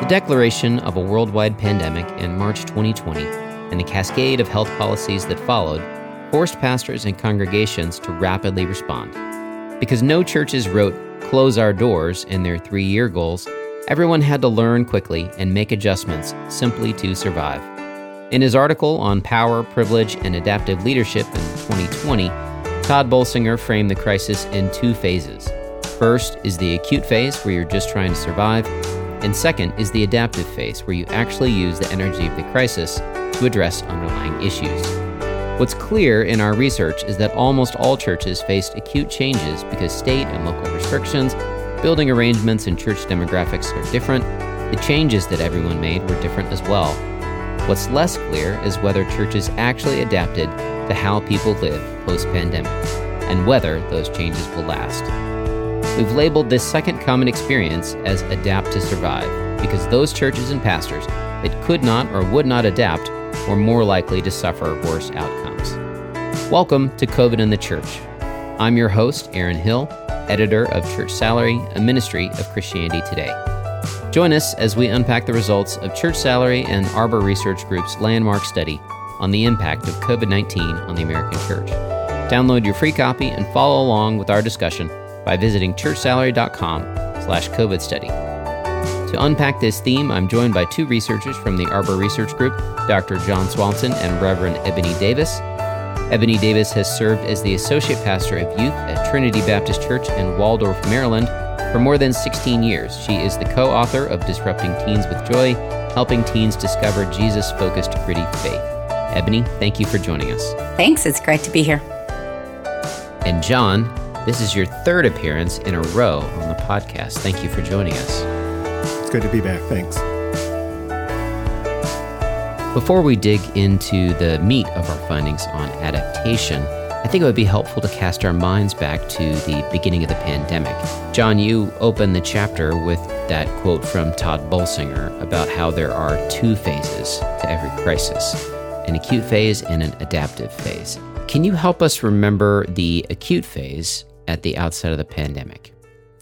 The declaration of a worldwide pandemic in March 2020 and the cascade of health policies that followed forced pastors and congregations to rapidly respond. Because no churches wrote, "Close our doors" in their three-year goals, everyone had to learn quickly and make adjustments simply to survive. In his article on power, privilege, and adaptive leadership in 2020, Todd Bolsinger framed the crisis in two phases. First is the acute phase, where you're just trying to survive, and second is the adaptive phase, where you actually use the energy of the crisis to address underlying issues. What's clear in our research is that almost all churches faced acute changes because state and local restrictions, building arrangements, and church demographics are different. The changes that everyone made were different as well. What's less clear is whether churches actually adapted to how people live post-pandemic, and whether those changes will last. We've labeled this second common experience as adapt to survive, because those churches and pastors that could not or would not adapt were more likely to suffer worse outcomes. Welcome to COVID in the Church. I'm your host, Aaron Hill, editor of Church Salary, a ministry of Christianity Today. Join us as we unpack the results of Church Salary and Arbor Research Group's landmark study on the impact of COVID-19 on the American church. Download your free copy and follow along with our discussion by visiting churchsalary.com/COVID study. To unpack this theme, I'm joined by two researchers from the Arbor Research Group, Dr. Jon Swanson and Reverend Ebonie Davis. Ebonie Davis has served as the Associate Pastor of Youth at Trinity Baptist Church in Waldorf, Maryland, for more than 16 years. She is the co-author of Disrupting Teens with Joy, helping teens discover Jesus-focused, gritty faith. Ebonie, thank you for joining us. Thanks, it's great to be here. And Jon, this is your third appearance in a row on the podcast. Thank you for joining us. It's good to be back. Thanks. Before we dig into the meat of our findings on adaptation, I think it would be helpful to cast our minds back to the beginning of the pandemic. Jon, you open the chapter with that quote from Todd Bolsinger about how there are two phases to every crisis, an acute phase and an adaptive phase. Can you help us remember the acute phase at the outset of the pandemic?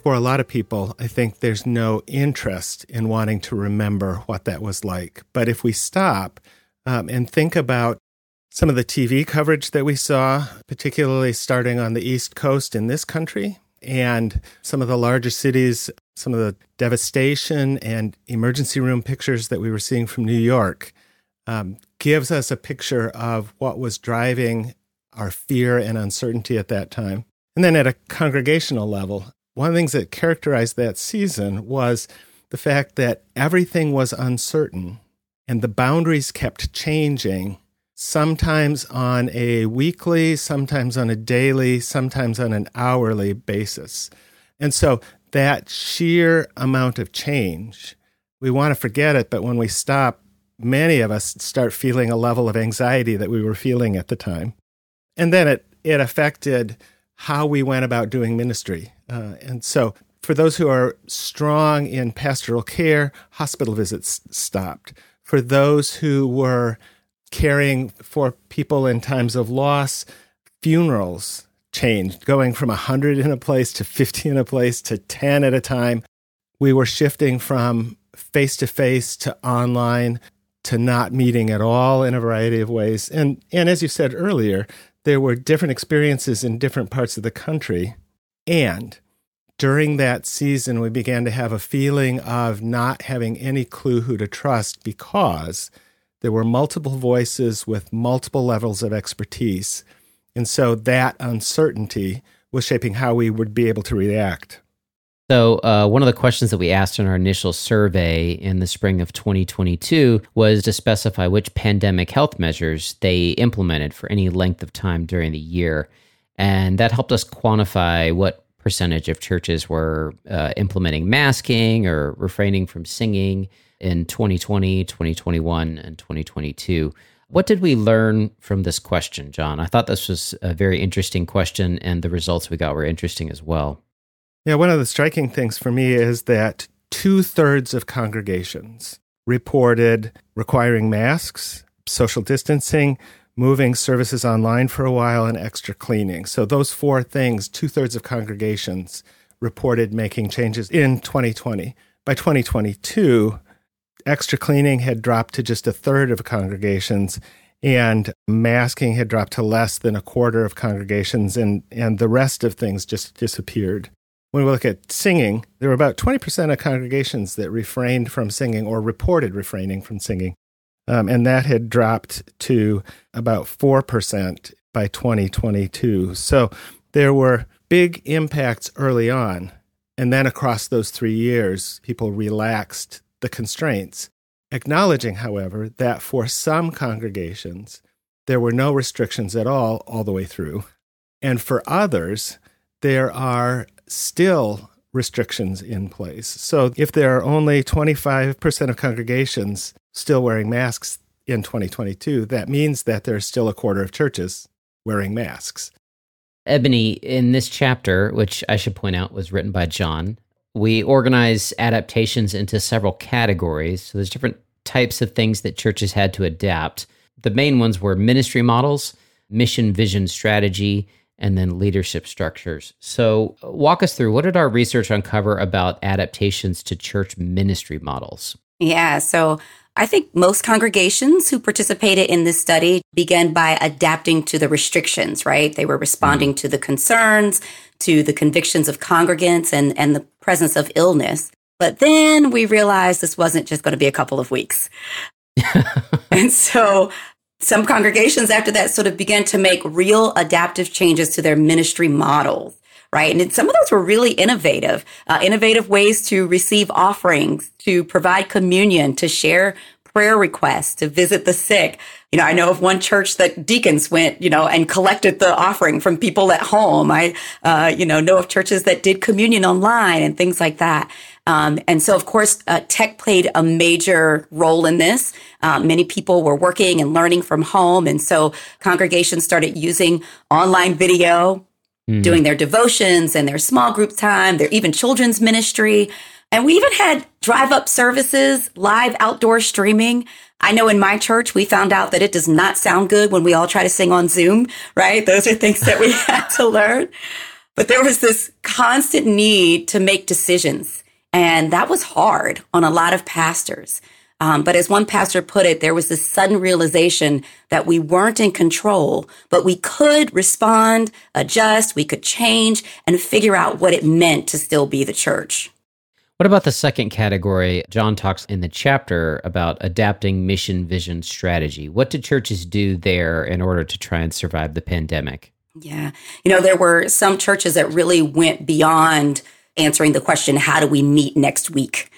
For a lot of people, I think there's no interest in wanting to remember what that was like. But if we stop and think about some of the TV coverage that we saw, particularly starting on the East Coast in this country, and some of the larger cities, some of the devastation and emergency room pictures that we were seeing from New York, gives us a picture of what was driving our fear and uncertainty at that time. And then at a congregational level, one of the things that characterized that season was the fact that everything was uncertain and the boundaries kept changing, sometimes on a weekly, sometimes on a daily, sometimes on an hourly basis. And so that sheer amount of change, we want to forget it, but when we stop, many of us start feeling a level of anxiety that we were feeling at the time. And then it affected how we went about doing ministry. And so for those who are strong in pastoral care, hospital visits stopped. For those who were caring for people in times of loss, funerals changed, going from 100 in a place to 50 in a place to 10 at a time. We were shifting from face-to-face to online to not meeting at all in a variety of ways. And as you said earlier, there were different experiences in different parts of the country. And during that season, we began to have a feeling of not having any clue who to trust, because there were multiple voices with multiple levels of expertise. And so that uncertainty was shaping how we would be able to react. So one of the questions that we asked in our initial survey in the spring of 2022 was to specify which pandemic health measures they implemented for any length of time during the year. And that helped us quantify what percentage of churches were implementing masking or refraining from singing, in 2020, 2021, and 2022. What did we learn from this question, John? I thought this was a very interesting question, and the results we got were interesting as well. Yeah, one of the striking things for me is that 2/3 of congregations reported requiring masks, social distancing, moving services online for a while, and extra cleaning. So those four things, 2/3 of congregations reported making changes in 2020. By 2022, extra cleaning had dropped to just 1/3 of congregations, and masking had dropped to less than 1/4 of congregations, and the rest of things just disappeared. When we look at singing, there were about 20% of congregations that refrained from singing or reported refraining from singing, and that had dropped to about 4% by 2022. So there were big impacts early on, and then across those 3 years, people relaxed the constraints, acknowledging, however, that for some congregations, there were no restrictions at all the way through. And for others, there are still restrictions in place. So if there are only 25% of congregations still wearing masks in 2022, that means that there's still 1/4 of churches wearing masks. Ebonie, in this chapter, which I should point out was written by John, we organize adaptations into several categories. So there's different types of things that churches had to adapt. The main ones were ministry models, mission, vision, strategy, and then leadership structures. So walk us through, what did our research uncover about adaptations to church ministry models? Yeah, so I think most congregations who participated in this study began by adapting to the restrictions, right? They were responding to the concerns, to the convictions of congregants, and the presence of illness. But then we realized this wasn't just going to be a couple of weeks. And so some congregations after that sort of began to make real adaptive changes to their ministry models, right? And some of those were really innovative ways to receive offerings, to provide communion, to share prayer requests, to visit the sick. You know, I know of one church that deacons went, and collected the offering from people at home. I know of churches that did communion online and things like that. And so, of course, tech played a major role in this. Many people were working and learning from home. And so congregations started using online video, doing their devotions and their small group time, their even children's ministry. And we even had drive-up services, live outdoor streaming. I know in my church, we found out that it does not sound good when we all try to sing on Zoom, right? Those are things that we had to learn. But there was this constant need to make decisions. And that was hard on a lot of pastors. But as one pastor put it, there was this sudden realization that we weren't in control, but we could respond, adjust, we could change, and figure out what it meant to still be the church. What about the second category? John talks in the chapter about adapting mission, vision, strategy. What did churches do there in order to try and survive the pandemic? Yeah. There were some churches that really went beyond answering the question, how do we meet next week?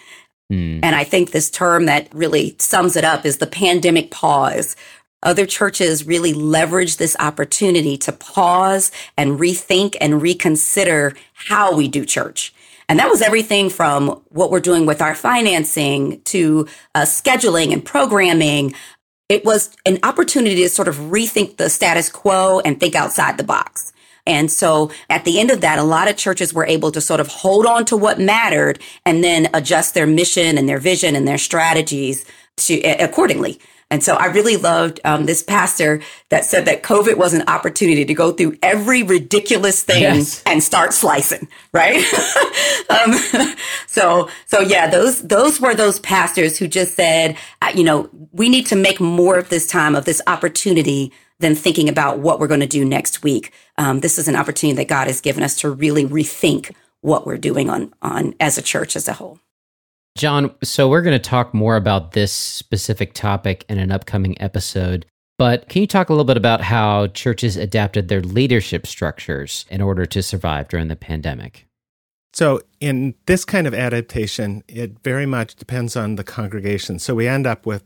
And I think this term that really sums it up is the pandemic pause. Other churches really leverage this opportunity to pause and rethink and reconsider how we do church. And that was everything from what we're doing with our financing to scheduling and programming. It was an opportunity to sort of rethink the status quo and think outside the box. And so at the end of that, a lot of churches were able to sort of hold on to what mattered and then adjust their mission and their vision and their strategies accordingly. And so I really loved this pastor that said that COVID was an opportunity to go through every ridiculous thing and start slicing, right? So yeah, those were those pastors who just said, we need to make more of this time, of this opportunity, than thinking about what we're going to do next week. This is an opportunity that God has given us to really rethink what we're doing on as a church as a whole. John, so we're going to talk more about this specific topic in an upcoming episode, but can you talk a little bit about how churches adapted their leadership structures in order to survive during the pandemic? So in this kind of adaptation, it very much depends on the congregation. So we end up with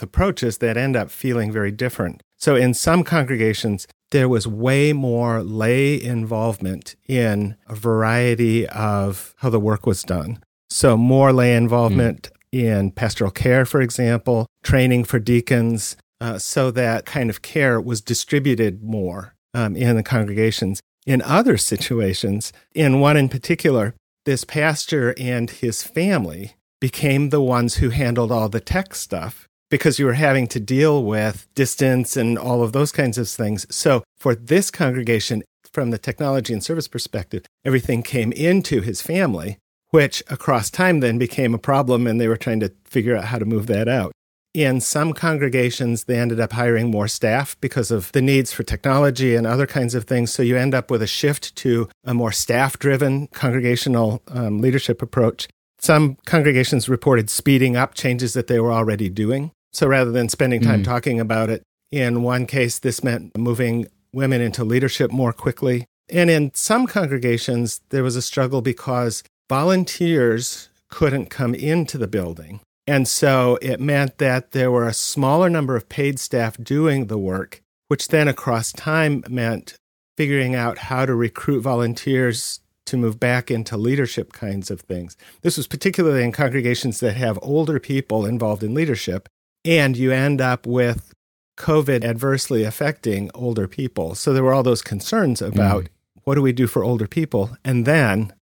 approaches that end up feeling very different. So in some congregations, there was way more lay involvement in a variety of how the work was done. So more lay involvement in pastoral care, for example, training for deacons, so that kind of care was distributed more in the congregations. In other situations, in one in particular, this pastor and his family became the ones who handled all the tech stuff, because you were having to deal with distance and all of those kinds of things. So for this congregation, from the technology and service perspective, everything came into his family, which across time then became a problem, and they were trying to figure out how to move that out. In some congregations, they ended up hiring more staff because of the needs for technology and other kinds of things. So you end up with a shift to a more staff-driven congregational leadership approach. Some congregations reported speeding up changes that they were already doing. So rather than spending time talking about it, in one case, this meant moving women into leadership more quickly. And in some congregations, there was a struggle because volunteers couldn't come into the building. And so it meant that there were a smaller number of paid staff doing the work, which then across time meant figuring out how to recruit volunteers to move back into leadership kinds of things. This was particularly in congregations that have older people involved in leadership, and you end up with COVID adversely affecting older people. So there were all those concerns about what do we do for older people? And then,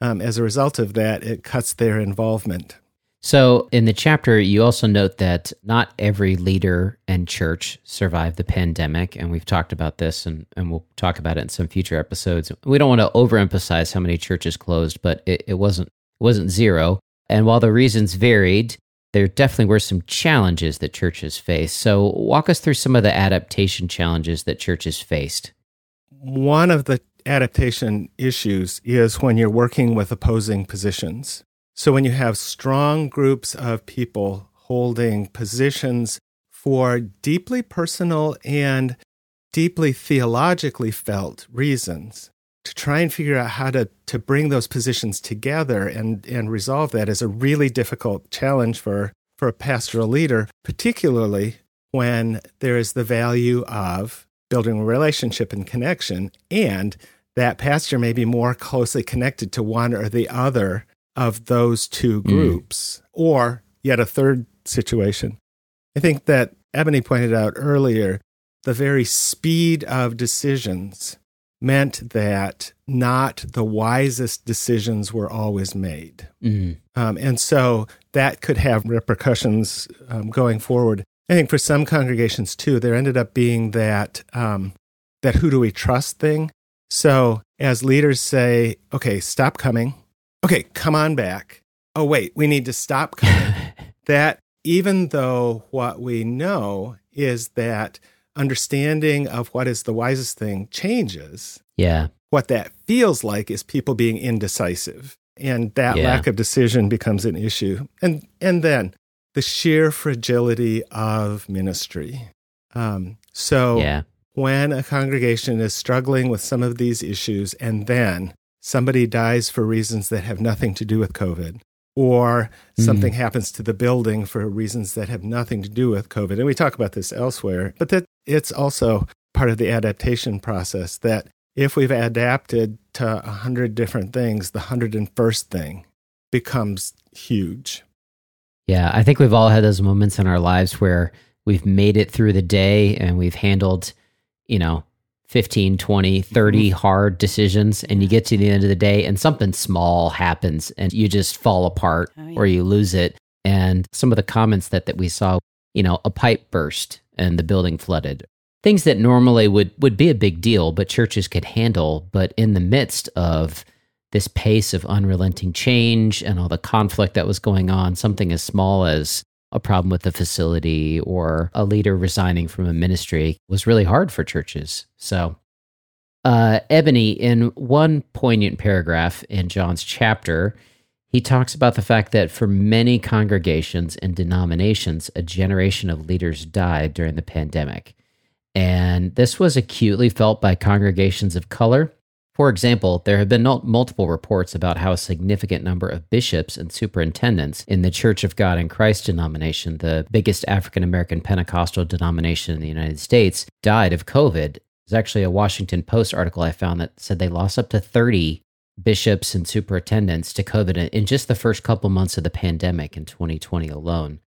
as a result of that, it cuts their involvement. So in the chapter, you also note that not every leader and church survived the pandemic, and we've talked about this, and we'll talk about it in some future episodes. We don't want to overemphasize how many churches closed, but it wasn't zero. And while the reasons varied, there definitely were some challenges that churches faced. So walk us through some of the adaptation challenges that churches faced. One of the adaptation issues is when you're working with opposing positions. So when you have strong groups of people holding positions for deeply personal and deeply theologically felt reasons, to try and figure out how to bring those positions together and resolve that is a really difficult challenge for a pastoral leader, particularly when there is the value of building a relationship and connection, and that pastor may be more closely connected to one or the other of those two groups, or yet a third situation. I think that Ebonie pointed out earlier, the very speed of decisions meant that not the wisest decisions were always made. And so that could have repercussions going forward. I think for some congregations, too, there ended up being that that who do we trust thing. So as leaders say, okay, stop coming. Okay, come on back. Oh, wait, we need to stop coming. That, even though what we know is that understanding of what is the wisest thing changes, what that feels like is people being indecisive. And that lack of decision becomes an issue. And then the sheer fragility of ministry. When a congregation is struggling with some of these issues, and then somebody dies for reasons that have nothing to do with COVID, or something happens to the building for reasons that have nothing to do with COVID. And we talk about this elsewhere, but that it's also part of the adaptation process, that if we've adapted to 100 different things, the 101st thing becomes huge. Yeah, I think we've all had those moments in our lives where we've made it through the day and we've handled, 15, 20, 30 hard decisions, and you get to the end of the day and something small happens and you just fall apart or you lose it. And some of the comments that we saw, a pipe burst and the building flooded. Things that normally would be a big deal, but churches could handle. But in the midst of this pace of unrelenting change and all the conflict that was going on, something as small as a problem with the facility or a leader resigning from a ministry was really hard for churches. So, Ebonie, in one poignant paragraph in John's chapter, he talks about the fact that for many congregations and denominations, a generation of leaders died during the pandemic. And this was acutely felt by congregations of color. For example, there have been multiple reports about how a significant number of bishops and superintendents in the Church of God in Christ denomination, the biggest African-American Pentecostal denomination in the United States, died of COVID. There's actually a Washington Post article I found that said they lost up to 30 bishops and superintendents to COVID in just the first couple months of the pandemic in 2020 alone.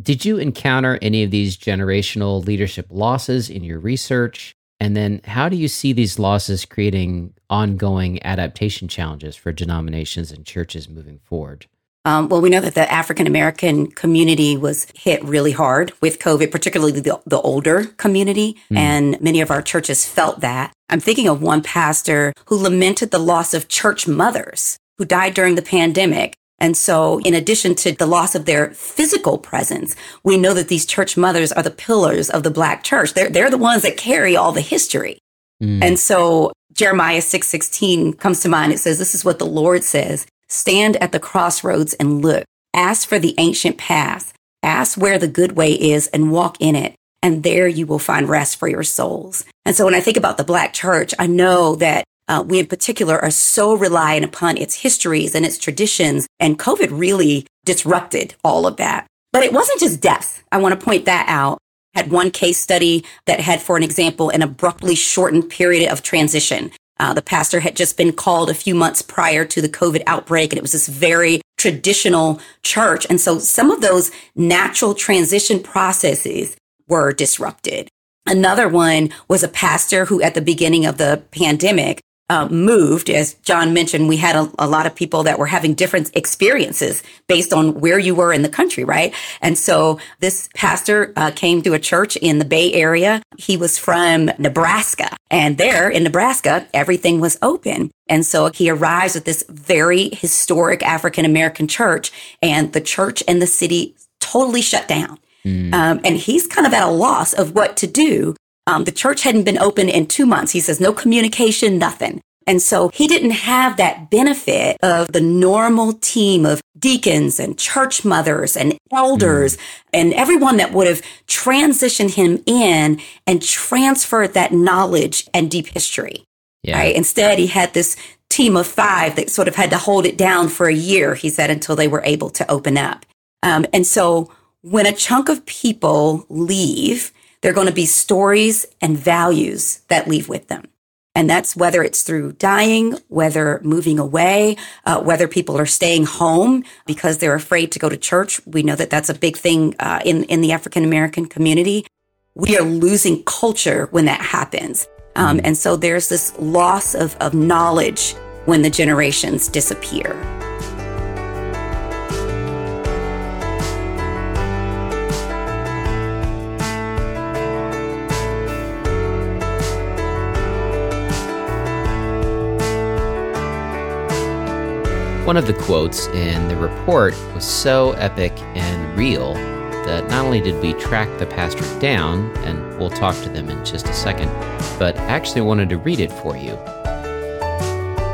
Did you encounter any of these generational leadership losses in your research? And then how do you see these losses creating ongoing adaptation challenges for denominations and churches moving forward? Well, we know that the African-American community was hit really hard with COVID, particularly the older community, and many of our churches felt that. I'm thinking of one pastor who lamented the loss of church mothers who died during the pandemic. And so in addition to the loss of their physical presence, we know that these church mothers are the pillars of the Black church. They're the ones that carry all the history. And so Jeremiah 6:16 comes to mind. It says, this is what the Lord says. Stand at the crossroads and look. Ask for the ancient path. Ask where the good way is and walk in it. And there you will find rest for your souls. And so when I think about the Black church, I know that we in particular are so reliant upon its histories and its traditions. And COVID really disrupted all of that. But it wasn't just death. I want to point that out. I had one case study that had, for an example, an abruptly shortened period of transition. The pastor had just been called a few months prior to the COVID outbreak, and it was this very traditional church. And so some of those natural transition processes were disrupted. Another one was a pastor who, at the beginning of the pandemic, moved. As John mentioned, we had a lot of people that were having different experiences based on where you were in the country, right? And so this pastor came to a church in the Bay Area. He was from Nebraska. And there in Nebraska, everything was open. And so he arrives at this very historic African-American church, and the church and the city totally shut down. And he's kind of at a loss of what to do. The church hadn't been open in 2 months. He says, no communication, nothing. And so he didn't have that benefit of the normal team of deacons and church mothers and elders and everyone that would have transitioned him in and transferred that knowledge and deep history. Yeah. Right? Instead, he had this team of 5 that sort of had to hold it down for a year, he said, until they were able to open up. And so when a chunk of people leave, they're going to be stories and values that leave with them. And that's whether it's through dying, whether moving away, whether people are staying home because they're afraid to go to church. We know that that's a big thing in the African-American community. We are losing culture when that happens. And so there's this loss of knowledge when the generations disappear. One of the quotes in the report was so epic and real that not only did we track the pastor down, and we'll talk to them in just a second, but actually wanted to read it for you.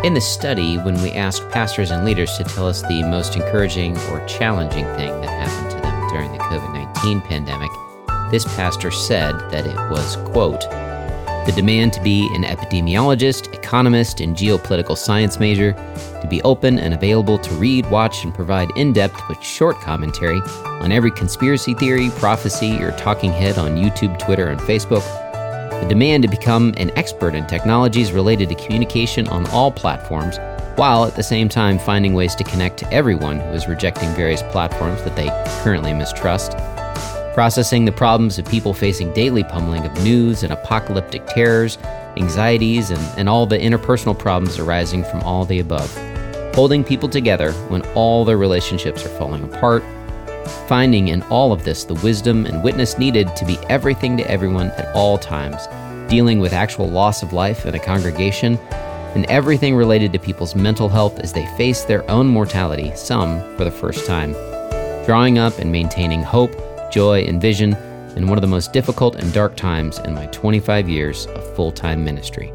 In the study, when we asked pastors and leaders to tell us the most encouraging or challenging thing that happened to them during the COVID-19 pandemic, this pastor said that it was, quote, the demand to be an epidemiologist, economist, and geopolitical science major, to be open and available to read, watch, and provide in-depth but short commentary on every conspiracy theory, prophecy, or talking head on YouTube, Twitter, and Facebook, the demand to become an expert in technologies related to communication on all platforms, while at the same time finding ways to connect to everyone who is rejecting various platforms that they currently mistrust, processing the problems of people facing daily pummeling of news and apocalyptic terrors, anxieties, and all the interpersonal problems arising from all the above, holding people together when all their relationships are falling apart, finding in all of this the wisdom and witness needed to be everything to everyone at all times, dealing with actual loss of life in a congregation, and everything related to people's mental health as they face their own mortality, some for the first time, drawing up and maintaining hope, joy, and vision in one of the most difficult and dark times in my 25 years of full-time ministry.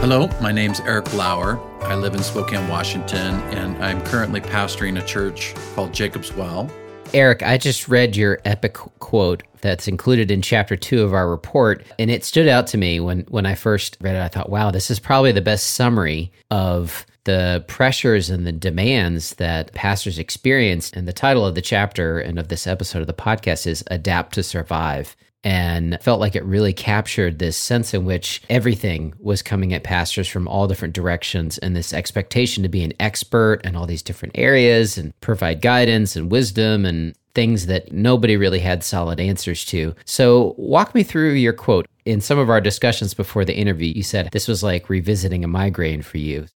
Hello, my name's Eric Blauer. I live in Spokane, Washington, and I'm currently pastoring a church called Jacob's Well. Eric, I just read your epic quote that's included in Chapter 2 of our report, and it stood out to me when I first read it. I thought, wow, this is probably the best summary of the pressures and the demands that pastors experience. And the title of the chapter and of this episode of the podcast is Adapt to Survive. And felt like it really captured this sense in which everything was coming at pastors from all different directions, and this expectation to be an expert in all these different areas and provide guidance and wisdom and things that nobody really had solid answers to. So walk me through your quote. In some of our discussions before the interview, you said this was like revisiting a migraine for you.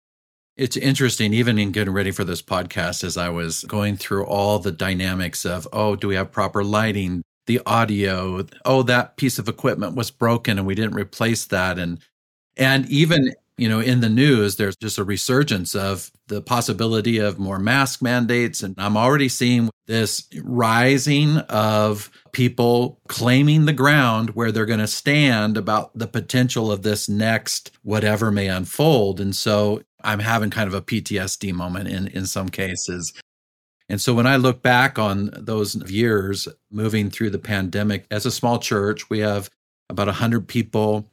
It's interesting, even in getting ready for this podcast, as I was going through all the dynamics of, do we have proper lighting? The audio, that piece of equipment was broken and we didn't replace that. And even, in the news, there's just a resurgence of the possibility of more mask mandates. And I'm already seeing this rising of people claiming the ground where they're going to stand about the potential of this next whatever may unfold. And so I'm having kind of a PTSD moment in some cases. And so when I look back on those years moving through the pandemic, as a small church, we have about 100 people.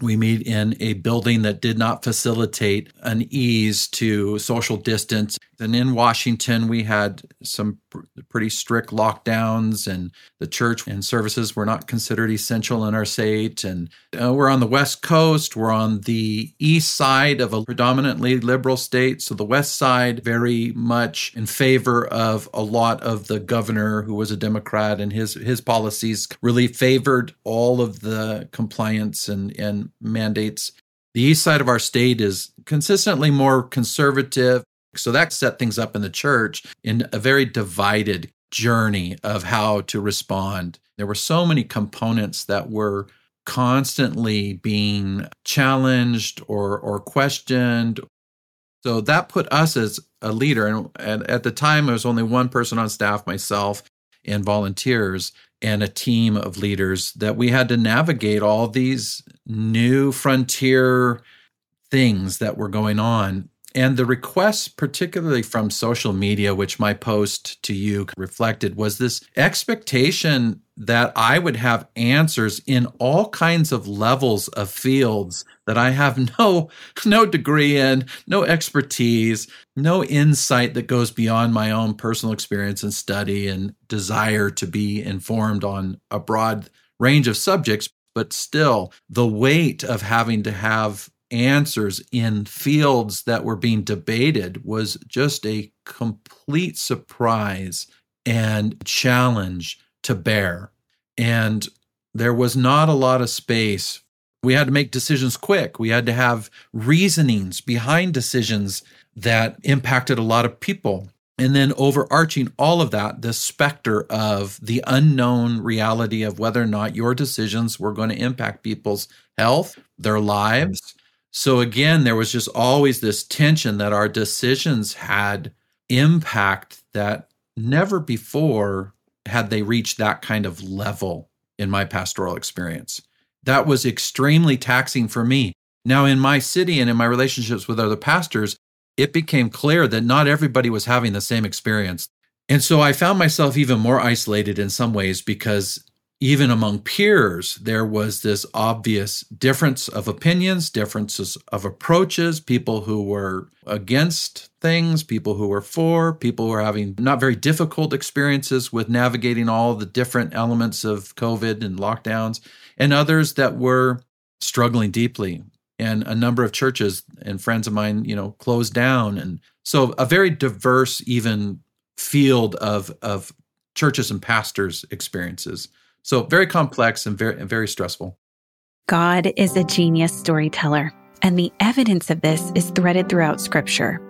We meet in a building that did not facilitate an ease to social distance. And in Washington, we had some pretty strict lockdowns, and the church and services were not considered essential in our state. And we're on the West Coast. We're on the east side of a predominantly liberal state. So the west side, very much in favor of a lot of the governor, who was a Democrat, and his policies really favored all of the compliance and mandates. The east side of our state is consistently more conservative. So that set things up in the church in a very divided journey of how to respond. There were so many components that were constantly being challenged or questioned. So that put us as a leader, and at the time there was only one person on staff, myself and volunteers, and a team of leaders, that we had to navigate all these new frontier things that were going on. And the requests, particularly from social media, which my post to you reflected, was this expectation that I would have answers in all kinds of levels of fields that I have no degree in, no expertise, no insight that goes beyond my own personal experience and study and desire to be informed on a broad range of subjects. But still, the weight of having to have answers in fields that were being debated was just a complete surprise and challenge to bear. And there was not a lot of space. We had to make decisions quick. We had to have reasonings behind decisions that impacted a lot of people. And then overarching all of that, the specter of the unknown reality of whether or not your decisions were going to impact people's health, their lives. So again, there was just always this tension that our decisions had impact that never before had they reached that kind of level in my pastoral experience. That was extremely taxing for me. Now, in my city and in my relationships with other pastors, it became clear that not everybody was having the same experience. And so I found myself even more isolated in some ways, because even among peers, there was this obvious difference of opinions, differences of approaches, people who were against things, people who were for, people who were having not very difficult experiences with navigating all the different elements of COVID and lockdowns, and others that were struggling deeply. And a number of churches and friends of mine, closed down. And so a very diverse, even field of churches and pastors' experiences. So very complex and very stressful. God is a genius storyteller, and the evidence of this is threaded throughout Scripture.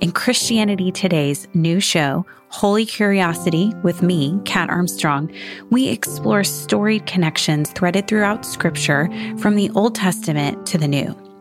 In Christianity Today's new show, Holy Curiosity, with me, Kat Armstrong, we explore storied connections threaded throughout Scripture from the Old Testament to the New.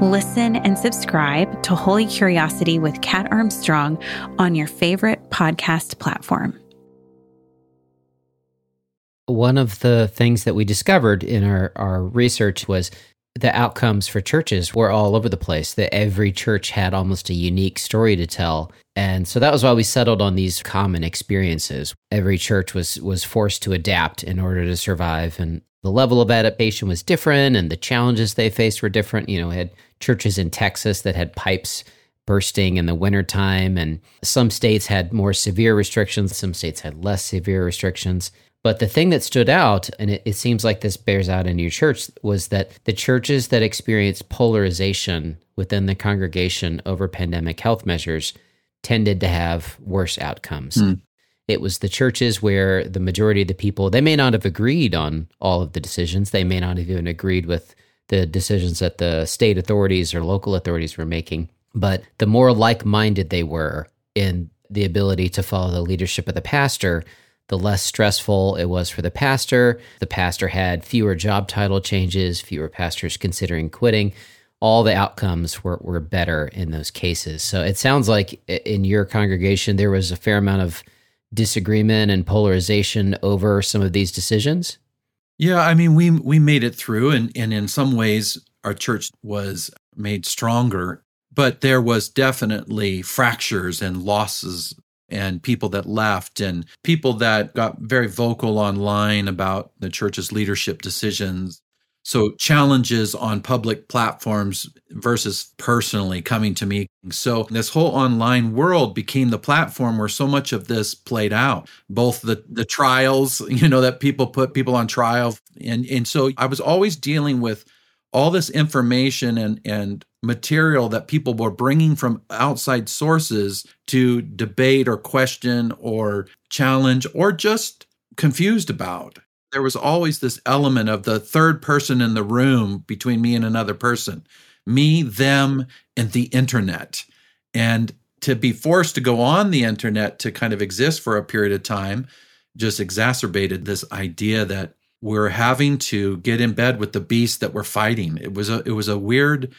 Listen and subscribe to Holy Curiosity with Kat Armstrong on your favorite podcast platform. One of the things that we discovered in our research was the outcomes for churches were all over the place, that every church had almost a unique story to tell. And so that was why we settled on these common experiences. Every church was forced to adapt in order to survive, and the level of adaptation was different, and the challenges they faced were different. You know, we had churches in Texas that had pipes bursting in the wintertime, and some states had more severe restrictions, some states had less severe restrictions. But the thing that stood out, and it seems like this bears out in your church, was that the churches that experienced polarization within the congregation over pandemic health measures tended to have worse outcomes. Mm. It was the churches where the majority of the people, they may not have agreed on all of the decisions. They may not have even agreed with the decisions that the state authorities or local authorities were making. But the more like-minded they were in the ability to follow the leadership of the pastor, the less stressful it was for the pastor. The pastor had fewer job title changes, fewer pastors considering quitting. All the outcomes were better in those cases. So it sounds like in your congregation, there was a fair amount of disagreement and polarization over some of these decisions? Yeah, I mean, we made it through, and in some ways, our church was made stronger, but there was definitely fractures and losses, and people that left, and people that got very vocal online about the church's leadership decisions. So challenges on public platforms versus personally coming to me. So this whole online world became the platform where so much of this played out, both the trials, you know, that people put people on trial. And so I was always dealing with all this information and material that people were bringing from outside sources to debate or question or challenge or just confused about. There was always this element of the third person in the room between me and another person, me, them, and the internet. And to be forced to go on the internet to kind of exist for a period of time just exacerbated this idea that we're having to get in bed with the beast that we're fighting. It was a weird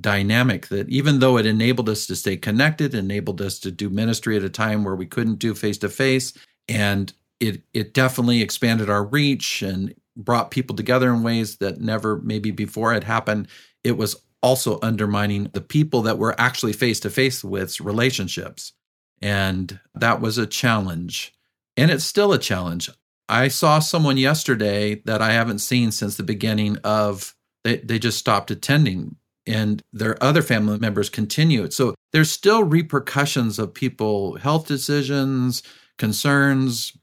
dynamic that, even though it enabled us to stay connected, enabled us to do ministry at a time where we couldn't do face-to-face, and it definitely expanded our reach and brought people together in ways that never maybe before had happened, it was also undermining the people that we're actually face-to-face with's relationships. And that was a challenge. And it's still a challenge. I saw someone yesterday that I haven't seen since the beginning of, they just stopped attending, and their other family members continued. So there's still repercussions of people, health decisions, concerns,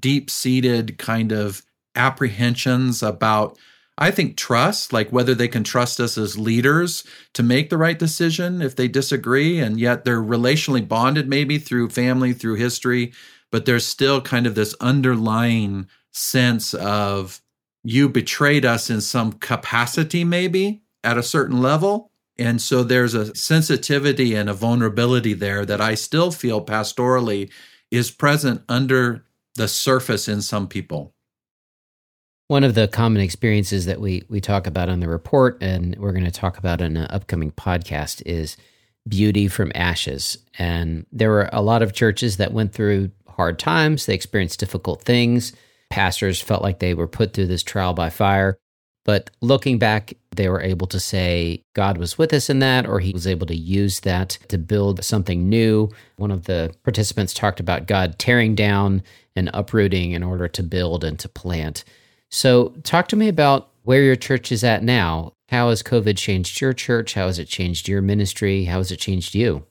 deep-seated kind of apprehensions about, I think, trust, like whether they can trust us as leaders to make the right decision if they disagree, and yet they're relationally bonded maybe through family, through history, but there's still kind of this underlying sense of, you betrayed us in some capacity maybe, at a certain level. And so there's a sensitivity and a vulnerability there that I still feel pastorally is present under the surface in some people. One of the common experiences that we talk about in the report, and we're going to talk about in an upcoming podcast, is beauty from ashes. And there were a lot of churches that went through hard times. They experienced difficult things. Pastors felt like they were put through this trial by fire. But looking back, they were able to say God was with us in that, or he was able to use that to build something new. One of the participants talked about God tearing down and uprooting in order to build and to plant. So talk to me about where your church is at now. How has COVID changed your church? How has it changed your ministry? How has it changed you?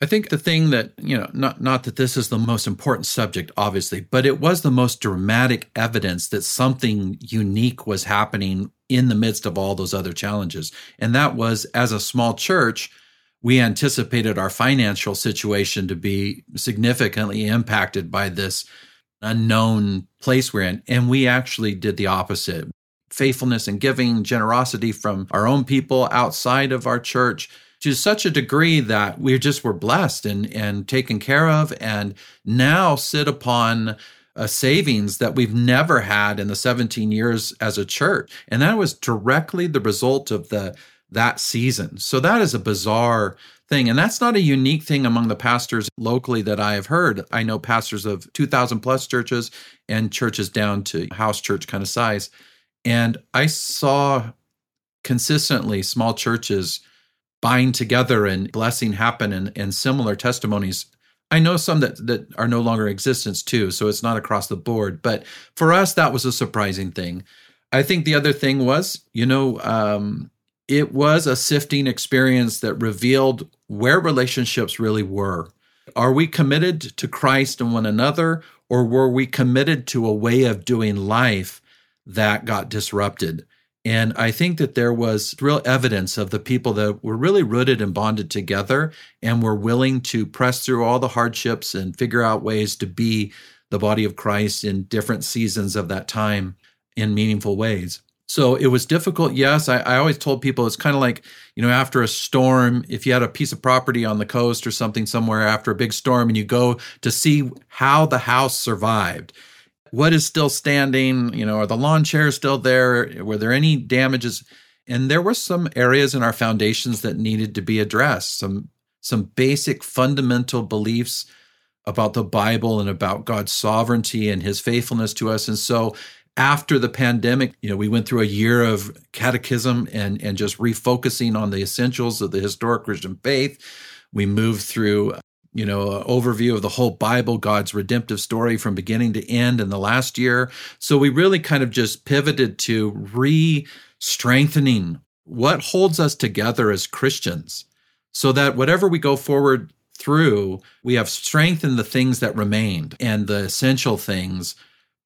I think the thing that, you know, not that this is the most important subject, obviously, but it was the most dramatic evidence that something unique was happening in the midst of all those other challenges. And that was, as a small church, we anticipated our financial situation to be significantly impacted by this unknown place we're in. And we actually did the opposite. Faithfulness and giving, generosity from our own people outside of our church to such a degree that we just were blessed and taken care of, and now sit upon a savings that we've never had in the 17 years as a church. And that was directly the result of that season. So that is a bizarre thing. And that's not a unique thing among the pastors locally that I have heard. I know pastors of 2,000 plus churches and churches down to house church kind of size. And I saw consistently small churches buying together and blessing happen, and similar testimonies. I know some that are no longer in existence too, so it's not across the board. But for us, that was a surprising thing. I think the other thing was, it was a sifting experience that revealed where relationships really were. Are we committed to Christ and one another, or were we committed to a way of doing life that got disrupted? And I think that there was real evidence of the people that were really rooted and bonded together and were willing to press through all the hardships and figure out ways to be the body of Christ in different seasons of that time in meaningful ways. So it was difficult, yes. I always told people it's kind of like, after a storm, if you had a piece of property on the coast or something somewhere after a big storm and you go to see how the house survived, what is still standing, are the lawn chairs still there? Were there any damages? And there were some areas in our foundations that needed to be addressed, some basic fundamental beliefs about the Bible and about God's sovereignty and his faithfulness to us. And so after the pandemic, we went through a year of catechism and just refocusing on the essentials of the historic Christian faith. We moved through, an overview of the whole Bible, God's redemptive story from beginning to end in the last year. So we really kind of just pivoted to re-strengthening what holds us together as Christians so that whatever we go forward through, we have strengthened the things that remained and the essential things,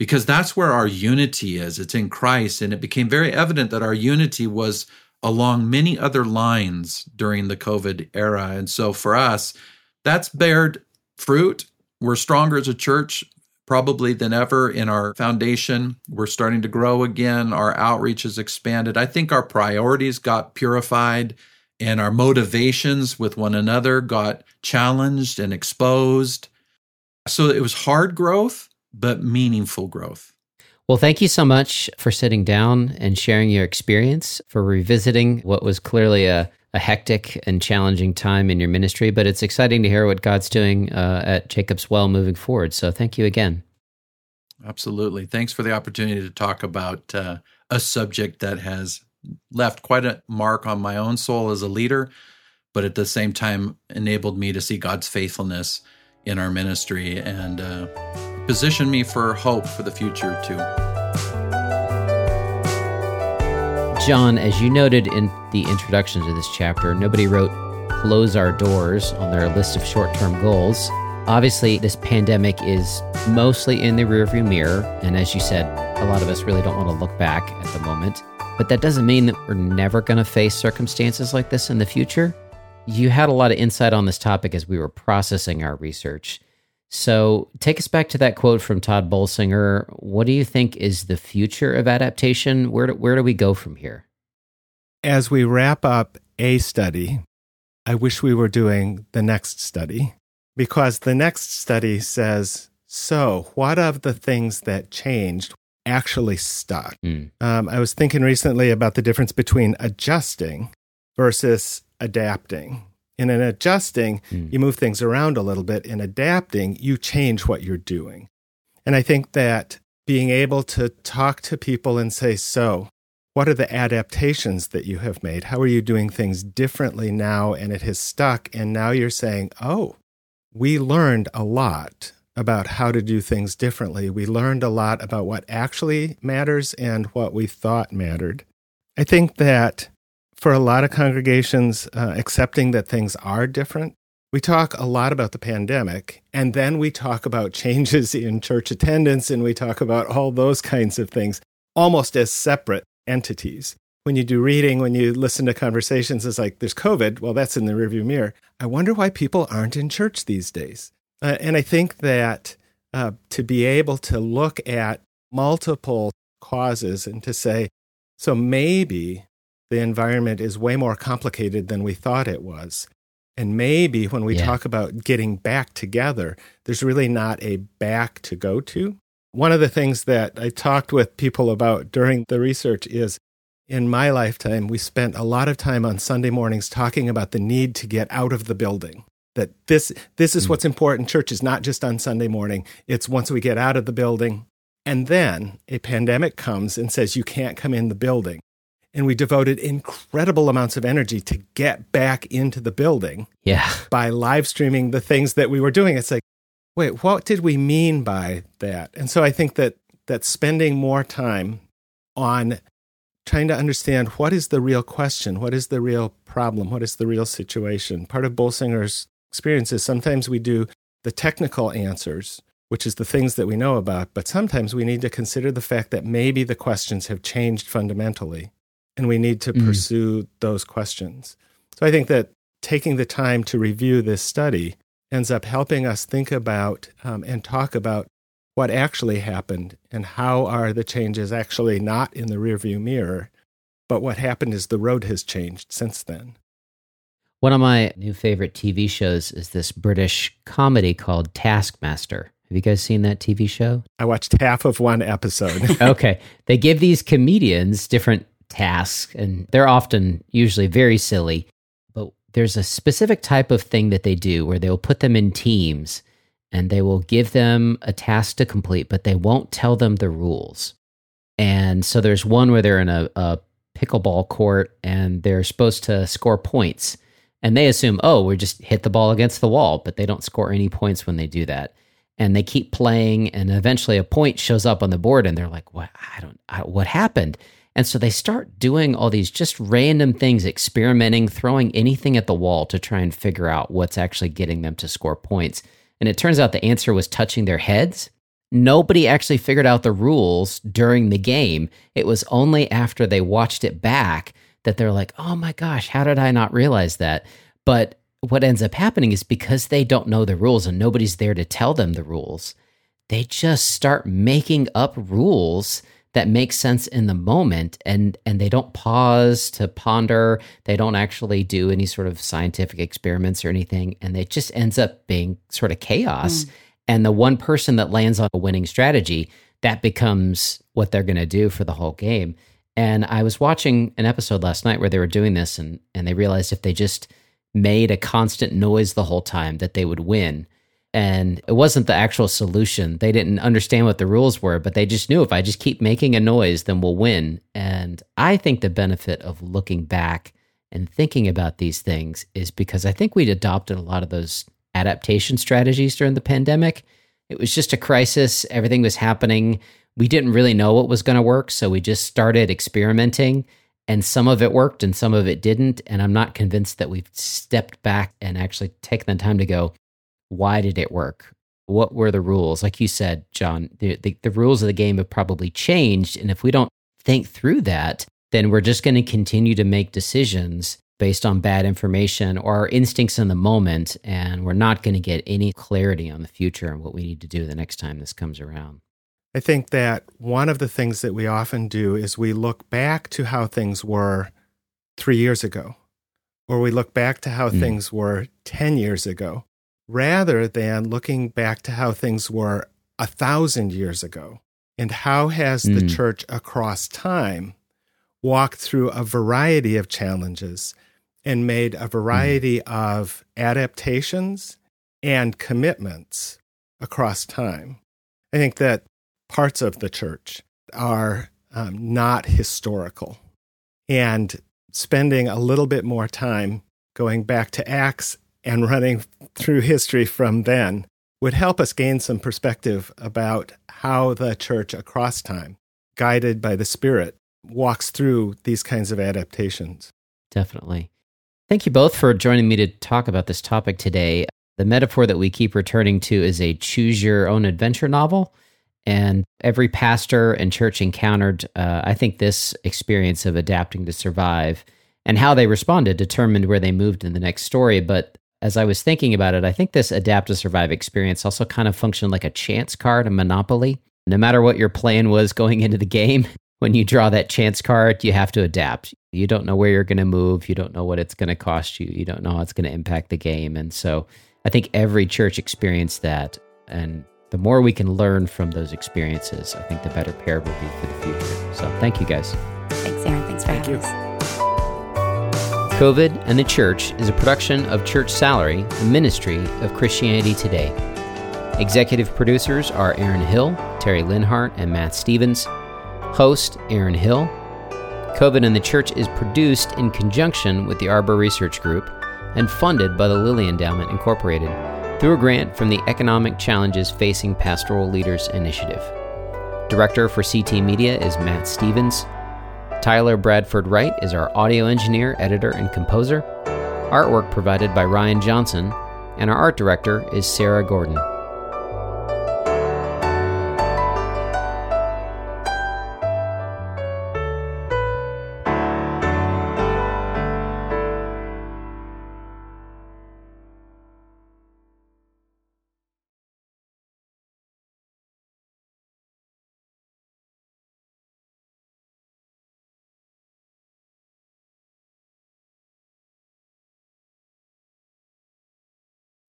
because that's where our unity is. It's in Christ. And it became very evident that our unity was along many other lines during the COVID era. And so for us, that's bared fruit. We're stronger as a church probably than ever in our foundation. We're starting to grow again. Our outreach has expanded. I think our priorities got purified and our motivations with one another got challenged and exposed. So it was hard growth, but meaningful growth. Well, thank you so much for sitting down and sharing your experience, for revisiting what was clearly a hectic and challenging time in your ministry, but it's exciting to hear what God's doing at Jacob's Well moving forward. So thank you again. Absolutely. Thanks for the opportunity to talk about a subject that has left quite a mark on my own soul as a leader, but at the same time enabled me to see God's faithfulness in our ministry and position me for hope for the future too. John, as you noted in the introduction to this chapter, nobody wrote "close our doors" on their list of short-term goals. Obviously, this pandemic is mostly in the rearview mirror, and as you said, a lot of us really don't want to look back at the moment. But that doesn't mean that we're never going to face circumstances like this in the future. You had a lot of insight on this topic as we were processing our research. So take us back to that quote from Todd Bolsinger. What do you think is the future of adaptation? Where do we go from here? As we wrap up a study, I wish we were doing the next study, because the next study says, so what of the things that changed actually stuck? I was thinking recently about the difference between adjusting versus adapting. And in adjusting, you move things around a little bit. In adapting, you change what you're doing. And I think that being able to talk to people and say, so what are the adaptations that you have made? How are you doing things differently now? And it has stuck. And now you're saying, oh, we learned a lot about how to do things differently. We learned a lot about what actually matters and what we thought mattered. I think that for a lot of congregations, accepting that things are different, we talk a lot about the pandemic, and then we talk about changes in church attendance, and we talk about all those kinds of things, almost as separate entities. When you do reading, when you listen to conversations, it's like, there's COVID, well, that's in the rearview mirror. I wonder why people aren't in church these days. And I think that to be able to look at multiple causes and to say, so maybe the environment is way more complicated than we thought it was. And maybe when we talk about getting back together, there's really not a back to go to. One of the things that I talked with people about during the research is, in my lifetime, we spent a lot of time on Sunday mornings talking about the need to get out of the building, that this is what's important. Church is not just on Sunday morning. It's once we get out of the building. And then a pandemic comes and says you can't come in the building. And we devoted incredible amounts of energy to get back into the building by live streaming the things that we were doing. It's like, wait, what did we mean by that? And so I think that spending more time on trying to understand what is the real question, what is the real problem, what is the real situation. Part of Bolsinger's experience is sometimes we do the technical answers, which is the things that we know about, but sometimes we need to consider the fact that maybe the questions have changed fundamentally, and we need to pursue those questions. So I think that taking the time to review this study ends up helping us think about and talk about what actually happened and how are the changes actually not in the rearview mirror, but what happened is the road has changed since then. One of my new favorite TV shows is this British comedy called Taskmaster. Have you guys seen that TV show? I watched half of one episode. Okay. They give these comedians different tasks, and they're often usually very silly, but there's a specific type of thing that they do where they'll put them in teams and they will give them a task to complete, but they won't tell them the rules. And so there's one where they're in a pickleball court and they're supposed to score points. And they assume, oh, we just hit the ball against the wall, but they don't score any points when they do that. And they keep playing, and eventually a point shows up on the board and they're like, "What? What happened?" And so they start doing all these just random things, experimenting, throwing anything at the wall to try and figure out what's actually getting them to score points. And it turns out the answer was touching their heads. Nobody actually figured out the rules during the game. It was only after they watched it back that they're like, oh my gosh, how did I not realize that? But what ends up happening is because they don't know the rules and nobody's there to tell them the rules, they just start making up rules that make sense in the moment, and they don't pause to ponder. They don't actually do any sort of scientific experiments or anything, and it just ends up being sort of chaos. And the one person that lands on a winning strategy, that becomes what they're going to do for the whole game. And I was watching an episode last night where they were doing this, and they realized if they just made a constant noise the whole time that they would win. And it wasn't the actual solution. They didn't understand what the rules were, but they just knew if I just keep making a noise, then we'll win. And I think the benefit of looking back and thinking about these things is because I think we'd adopted a lot of those adaptation strategies during the pandemic. It was just a crisis. Everything was happening. We didn't really know what was going to work, so we just started experimenting. And some of it worked and some of it didn't. And I'm not convinced that we've stepped back and actually taken the time to go, why did it work? What were the rules? Like you said, John, the rules of the game have probably changed. And if we don't think through that, then we're just going to continue to make decisions based on bad information or our instincts in the moment. And we're not going to get any clarity on the future and what we need to do the next time this comes around. I think that one of the things that we often do is we look back to how things were 3 years ago, or we look back to how things were 10 years ago, rather than looking back to how things were 1,000 years ago. And how has the church across time walked through a variety of challenges and made a variety of adaptations and commitments across time? I think that parts of the church are not historical. And spending a little bit more time going back to Acts and running through history from then would help us gain some perspective about how the church across time, guided by the Spirit, walks through these kinds of adaptations. Definitely. Thank you both for joining me to talk about this topic today. The metaphor that we keep returning to is a choose-your-own-adventure novel, and every pastor and church encountered, I think, this experience of adapting to survive and how they responded determined where they moved in the next story. But as I was thinking about it, I think this adapt to survive experience also kind of functioned like a chance card, a Monopoly. No matter what your plan was going into the game, when you draw that chance card, you have to adapt. You don't know where you're going to move. You don't know what it's going to cost you. You don't know how it's going to impact the game. And so I think every church experienced that. And the more we can learn from those experiences, I think the better pair we'll be for the future. So thank you guys. Thanks, Aaron. Thanks for having us. COVID and the Church is a production of Church Salary, a ministry of Christianity Today. Executive producers are Aaron Hill, Terry Linhart, and Matt Stevens. Host, Aaron Hill. COVID and the Church is produced in conjunction with the Arbor Research Group and funded by the Lilly Endowment, Incorporated, through a grant from the Economic Challenges Facing Pastoral Leaders Initiative. Director for CT Media is Matt Stevens. Tyler Bradford Wright is our audio engineer, editor, and composer. Artwork provided by Ryan Johnson, and our art director is Sarah Gordon.